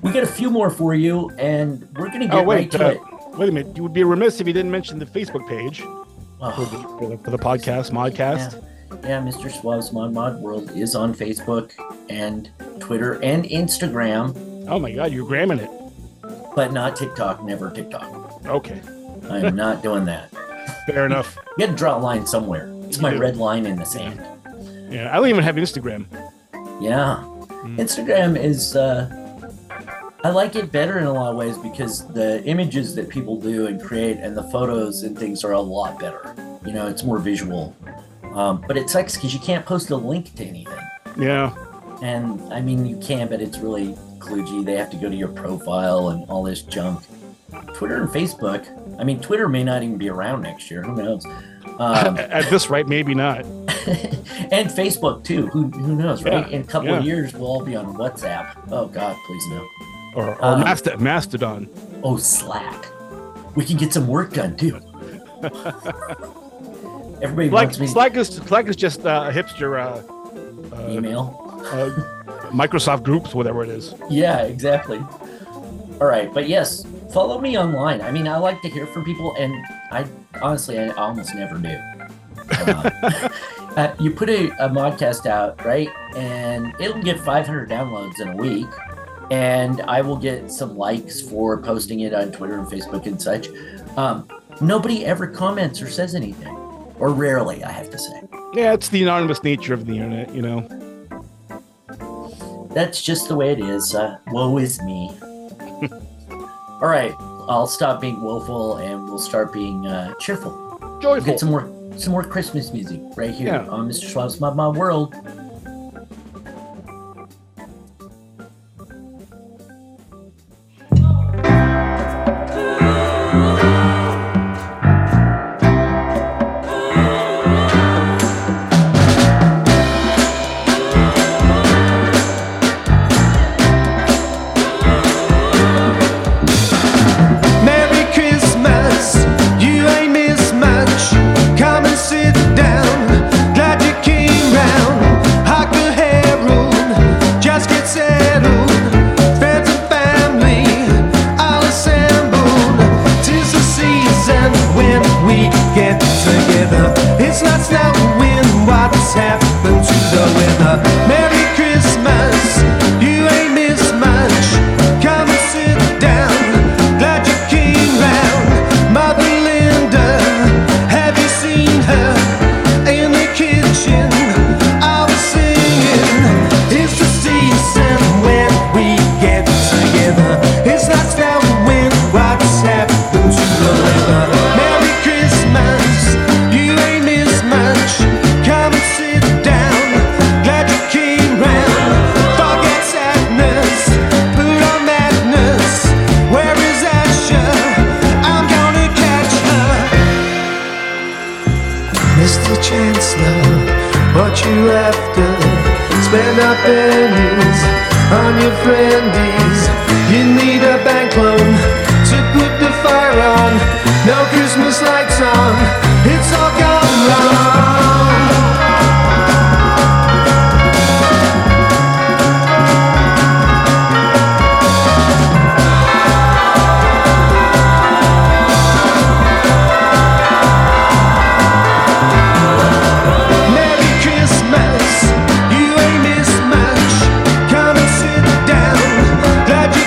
We got a few more for you, and we're going to get oh, wait, right to uh, it. Wait a minute. You would be remiss if you didn't mention the Facebook page oh. for, the, for the podcast, modcast. Yeah, yeah, Mister Suave's Mod Mod World is on Facebook and Twitter and Instagram. Oh my God, you're gramming it. But not TikTok, never TikTok. Okay. I'm not doing that. Fair enough. You had to draw a line somewhere. It's my red line in the sand. Yeah, I don't even have Instagram. Yeah. Mm. Instagram is... Uh, I like it better in a lot of ways because the images that people do and create and the photos and things are a lot better. You know, it's more visual. Um, but it sucks because you can't post a link to anything. Yeah. And, I mean, you can, but it's really kludgy. They have to go to your profile and all this junk. Twitter and Facebook, I mean, Twitter may not even be around next year. Who knows? Um, At this rate, maybe not. And Facebook, too. Who, who knows, right? Yeah. In a couple yeah. of years, we'll all be on WhatsApp. Oh, God, please no. Or, or um, Mastodon. Oh, Slack. We can get some work done, too. Everybody Slack, wants me. Slack is, Slack is just uh, a hipster. Uh, uh, Email. Uh, Microsoft Groups, whatever it is. Yeah, exactly. All right. But, yes, follow me online. I mean, I like to hear from people, and I honestly, I almost never do. Uh, uh, you put a, a podcast out, right? And it'll get five hundred downloads in a week. And I will get some likes for posting it on Twitter and Facebook and such. Um, nobody ever comments or says anything, or rarely, I have to say. Yeah, it's the anonymous nature of the internet, you know. That's just the way it is. Uh, woe is me. All right, I'll stop being woeful and we'll start being uh, cheerful. Joyful. We'll get some more, some more Christmas music right here yeah. on Mister Suave's Mod Mod World. Glad you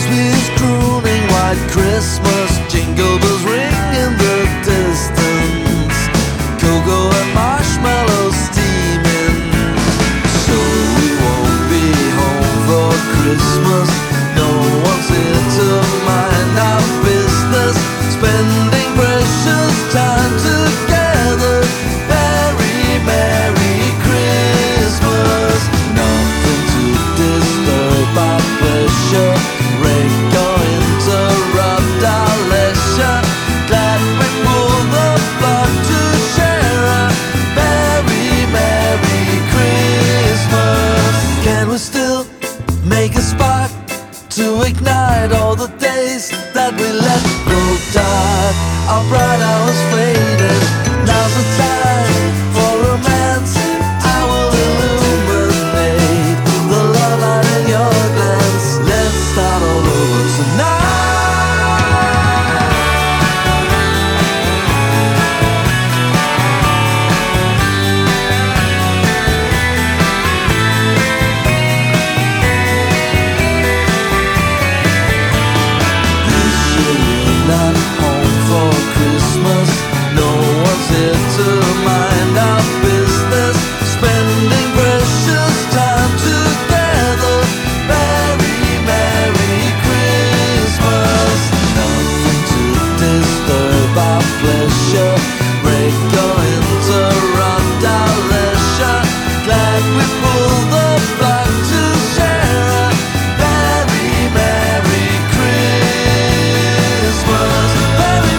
bells with crooning, white Christmas, jingle bells ring in the distance, cocoa and marshmallow steaming. So we won't be home for Christmas, no one's here to mind our business, spending precious time together. Merry, Merry Christmas, nothing to disturb our pleasure, rain don't interrupt our leisure, glad we pulled the plug to share a Merry, Merry Christmas. Can we still make a spark to ignite all the days that we let go dark? Our bright hours faded, now's the time for romance. I will illuminate the love light in your glance. Let's start all over tonight. This year we're not home for Christmas, no one's here to mind our business, spending precious time together. Merry, Merry Christmas, nothing to disturb our pleasure, break or interrupt our leisure, glad we pulled the plug to share a Merry, Merry Christmas, Merry, Merry Christmas.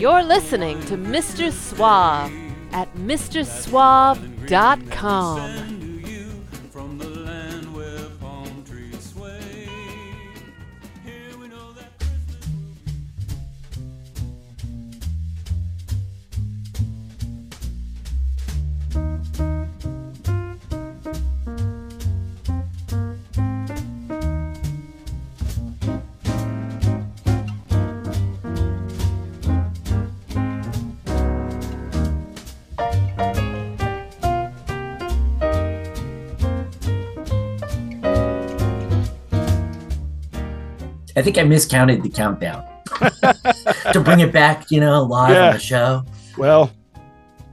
You're listening to Mister Suave at Mister Suave dot com. I think I miscounted the countdown to bring it back, you know, live yeah. on the show. Well,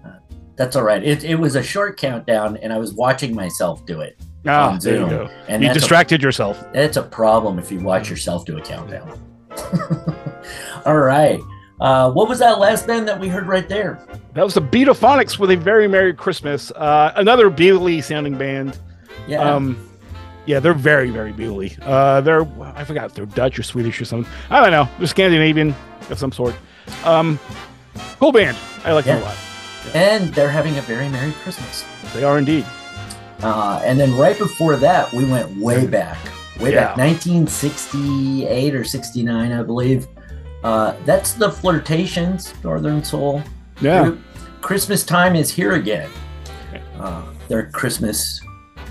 uh, that's all right. It, it was a short countdown, and I was watching myself do it ah, on Zoom. There you go. And you distracted a, yourself. That's a problem if you watch yourself do a countdown. All right. Uh, what was that last band that we heard right there? That was the Beatophonics with A Very Merry Christmas. Uh, another Beatley sounding band. Yeah. Um, Yeah, they're very, very beautiful. Uh, they're, I forgot, they're Dutch or Swedish or something. I don't know. They're Scandinavian of some sort. Um, cool band. I like yeah. them a lot. Yeah. And they're having a very Merry Christmas. They are indeed. Uh, and then right before that, we went way back. Way yeah. back. nineteen sixty-eight or sixty-nine, I believe. Uh, that's the Flirtations, Northern Soul yeah. group. Christmas Time Is Here Again. Uh, their Christmas...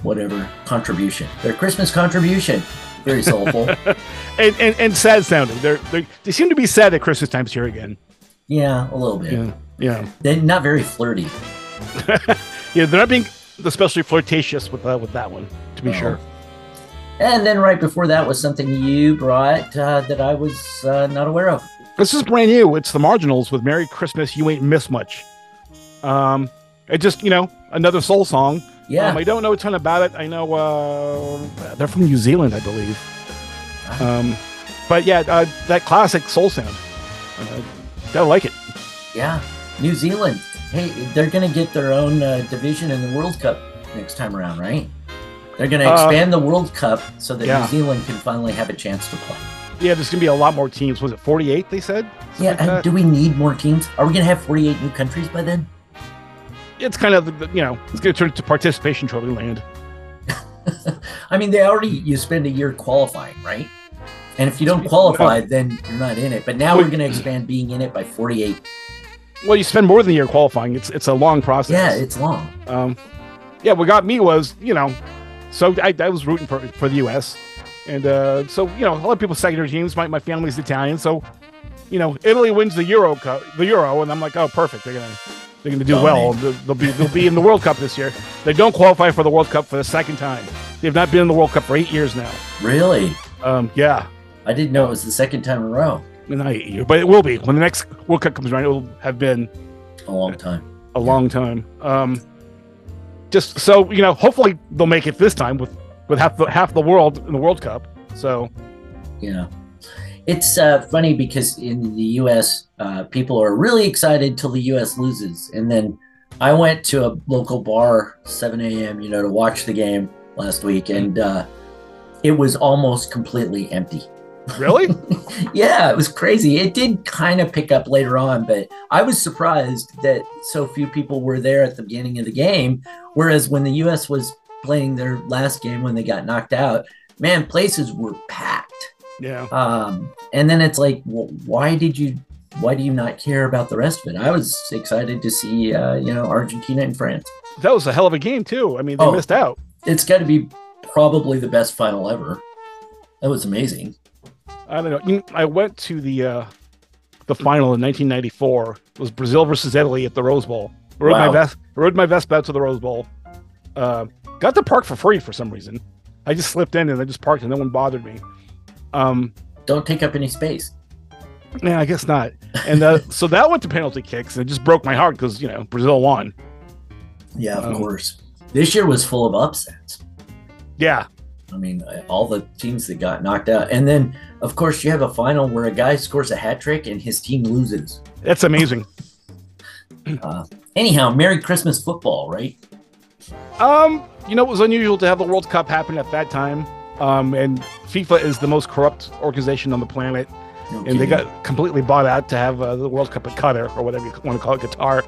whatever contribution, their Christmas contribution, very soulful and, and and sad sounding. They're, they're they seem to be sad at Christmas times here again. Yeah, a little bit. Yeah, yeah. They're not very flirty. Yeah, they're not being especially flirtatious with uh, with that one, to be oh. sure. And then right before that was something you brought uh, that I was uh, not aware of. This is brand new. It's the Marginals with Merry Christmas, You Ain't Miss Much. Um, it just you know another soul song. Yeah. Um, I don't know a ton about it. I know uh, they're from New Zealand, I believe. Um, but yeah, uh, that classic soul sound. Uh, gotta like it. Yeah. New Zealand. Hey, they're going to get their own uh, division in the World Cup next time around, right? They're going to expand uh, the World Cup so that yeah. New Zealand can finally have a chance to play. Yeah, there's going to be a lot more teams. Was it forty-eight, they said? Something yeah, like and do we need more teams? Are we going to have forty-eight new countries by then? It's kind of, you know, it's going to turn into participation trophy land. I mean, they already, you spend a year qualifying, right? And if you don't qualify, no. then you're not in it. But now well, we're going to expand being in it by forty-eight. Well, you spend more than a year qualifying. It's it's a long process. Yeah, it's long. Um, yeah, what got me was, you know, so I, I was rooting for, for the U S And uh, so, you know, a lot of people's secondary teams, my, my family's Italian. So, you know, Italy wins the Euro Cup, the Euro. And I'm like, oh, perfect. They're going to. They're going to do well. They'll be they'll be in the World Cup this year. They don't qualify for the World Cup for the second time. They've not been in the World Cup for eight years now. Really? Um, yeah. I didn't know it was the second time in a row. Not eight years, but it will be when the next World Cup comes around. It will have been a long time. A yeah. long time. Um, just so you know, hopefully they'll make it this time with, with half the half the world in the World Cup. So yeah. It's uh, funny because in the U S, uh, people are really excited till the U S loses. And then I went to a local bar, seven a.m., you know, to watch the game last week. And uh, it was almost completely empty. Really? Yeah, it was crazy. It did kind of pick up later on, but I was surprised that so few people were there at the beginning of the game. Whereas when the U S was playing their last game when they got knocked out, man, places were packed. Yeah. Um, and then it's like, well, why did you, why do you not care about the rest of it? I was excited to see, uh, you know, Argentina and France. That was a hell of a game too. I mean, they oh, missed out. It's got to be probably the best final ever. That was amazing. I don't know. I went to the, uh, the final in nineteen ninety-four. It was Brazil versus Italy at the Rose Bowl. I rode wow. my vest, I rode my vest back to the Rose Bowl. Uh, got to park for free for some reason. I just slipped in and I just parked and no one bothered me. Um, Don't take up any space. Yeah, I guess not. And uh, so that went to penalty kicks, and it just broke my heart because, you know, Brazil won. Yeah, of um, course. This year was full of upsets. Yeah. I mean, all the teams that got knocked out. And then, of course, you have a final where a guy scores a hat trick and his team loses. That's amazing. uh, anyhow, Merry Christmas football, right? Um, you know, it was unusual to have the World Cup happen at that time. Um, and FIFA is the most corrupt organization on the planet, no and they got completely bought out to have uh, the World Cup at Qatar or whatever you want to call it, Qatar.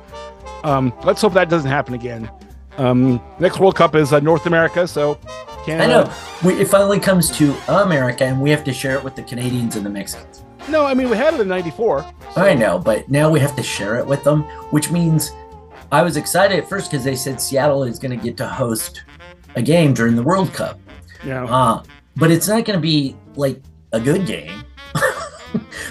Um, let's hope that doesn't happen again. Um, next World Cup is uh, North America, so Canada. I know. It finally comes to America, and we have to share it with the Canadians and the Mexicans. No, I mean, we had it in ninety-four. So. I know, but now we have to share it with them, which means I was excited at first because they said Seattle is going to get to host a game during the World Cup. Yeah. Uh, but it's not going to be like a good game.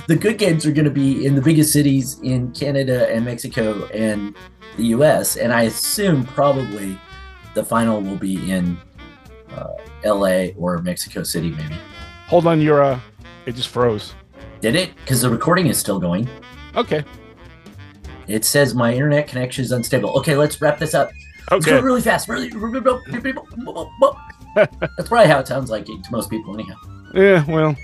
The good games are going to be in the biggest cities in Canada and Mexico and the U S. And I assume probably the final will be in uh, L A or Mexico City, maybe. Hold on, your uh, it just froze. Did it? Because the recording is still going. Okay. It says my internet connection is unstable. Okay, let's wrap this up. Okay. Let's go really fast. Really. That's probably how it sounds like to most people, anyhow. Yeah, well,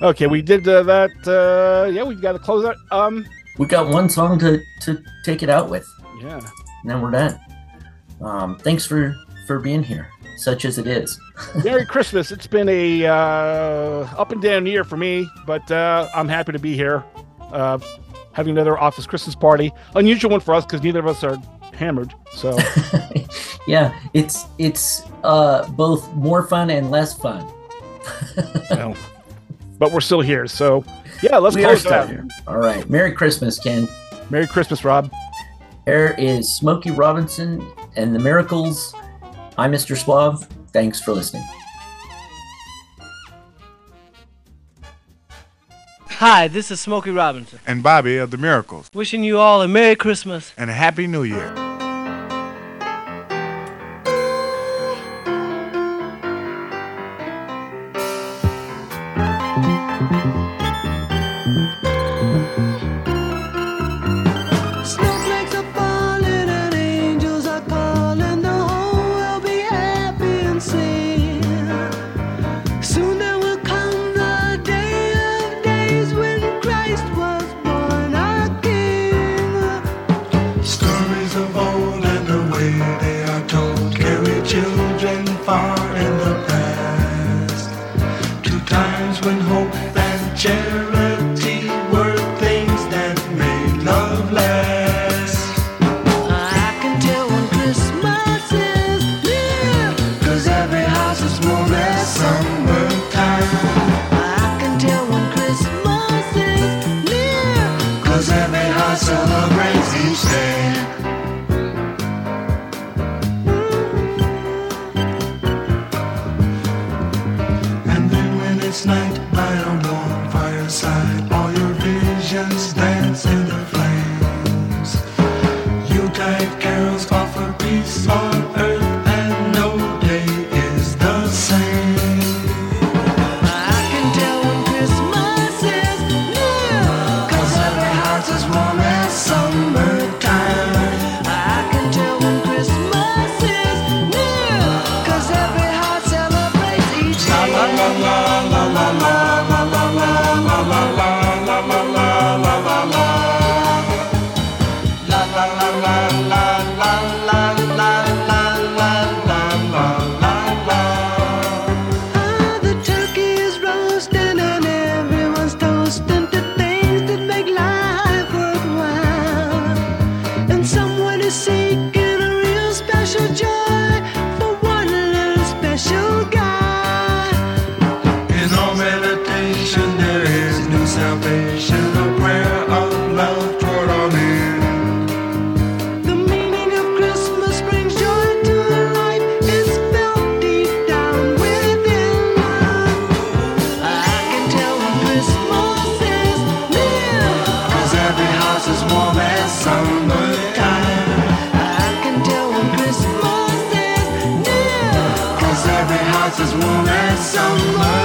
okay, we did uh, that. Uh, yeah, we got to close out. Um, we got one song to, to take it out with. Yeah. And then we're done. Um, thanks for, for being here, such as it is. Merry Christmas. It's been a uh, up and down year for me, but uh, I'm happy to be here, uh, having another office Christmas party. Unusual one for us because neither of us are hammered, so... Yeah, it's it's uh, both more fun and less fun. Well, but we're still here, so yeah, let's close it out here. All right, Merry Christmas, Ken. Merry Christmas, Rob. Here is Smokey Robinson and the Miracles. I'm Mister Suave. Thanks for listening. Hi, this is Smokey Robinson. And Bobby of the Miracles. Wishing you all a Merry Christmas. And a Happy New Year. Snowflakes are falling and angels are calling. The whole world Summer.